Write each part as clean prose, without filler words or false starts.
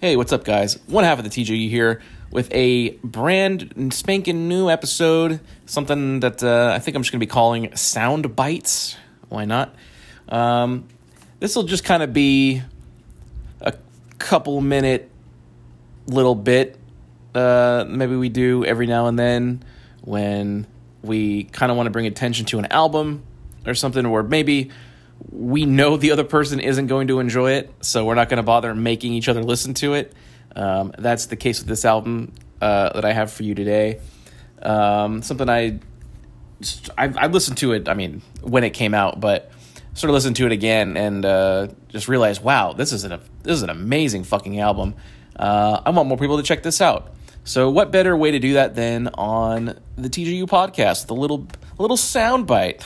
Hey, what's up, guys? One half of the TJU here with a brand spanking new episode, something that I think I'm just going to be calling Sound Bites. Why not? This will just kind of be a couple-minute little bit. Maybe we do every now and then when we kind of want to bring attention to an album or something, or maybe we know the other person isn't going to enjoy it, so we're not going to bother making each other listen to it. That's the case with this album that I have for you today. Something I listened to it, I mean, when it came out, but sort of listened to it again and just realized, wow, this is an amazing fucking album. I want more people to check this out. So what better way to do that than on the TGU podcast, the little sound bite.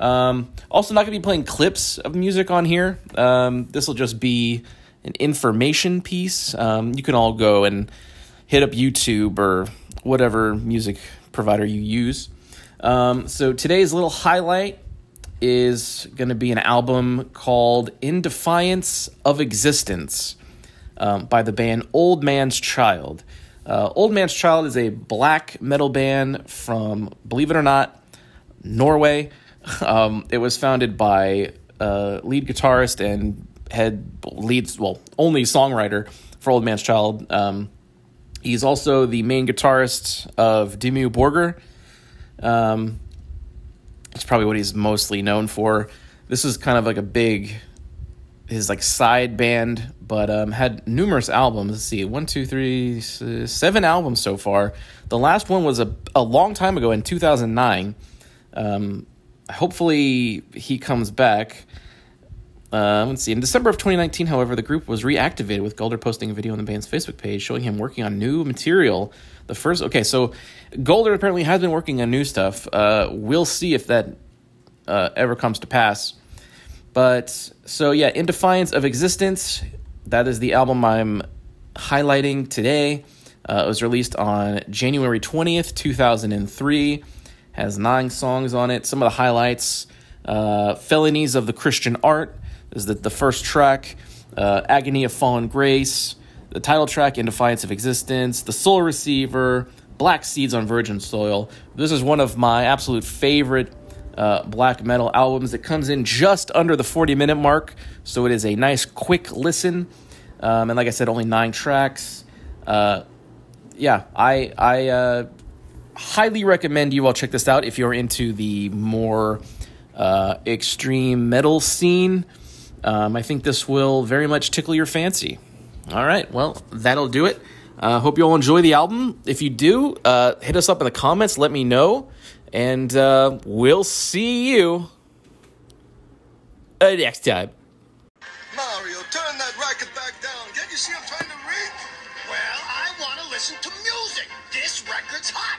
Also not going to be playing clips of music on here. This will just be an information piece. You can all go and hit up YouTube or whatever music provider you use. So today's little highlight is going to be an album called In Defiance of Existence by the band Old Man's Child. Old Man's Child is a black metal band from, believe it or not, Norway. It was founded by lead guitarist and only songwriter for Old Man's Child. He's also the main guitarist of Dimmu Borgir. It's probably what he's mostly known for. This is kind of like his side band, but had numerous albums. Let's see, 7 albums so far. The last one was a long time ago in 2009. Hopefully he comes back. Let's see. In December of 2019, however, the group was reactivated with Golder posting a video on the band's Facebook page showing him working on new material. So Golder apparently has been working on new stuff. We'll see if that ever comes to pass. But so yeah, In Defiance of Existence, that is the album I'm highlighting today. It was released on January 20th, 2003. Has 9 songs on it. Some of the highlights, Felonies of the Christian Art is the first track, Agony of Fallen Grace, the title track, In Defiance of Existence, The Soul Receiver, Black Seeds on Virgin Soil. This is one of my absolute favorite black metal albums. It comes in just under the 40-minute mark, so it is a nice, quick listen. And like I said, only 9 tracks. I highly recommend you all check this out if you're into the more extreme metal scene. I think this will very much tickle your fancy. All right, well, that'll do it. Hope you all enjoy the album. If you do, hit us up in the comments, let me know, and we'll see you next time. Mario, turn that racket back down. Can't you see I'm trying to read? Well, I want to listen to music. This record's hot.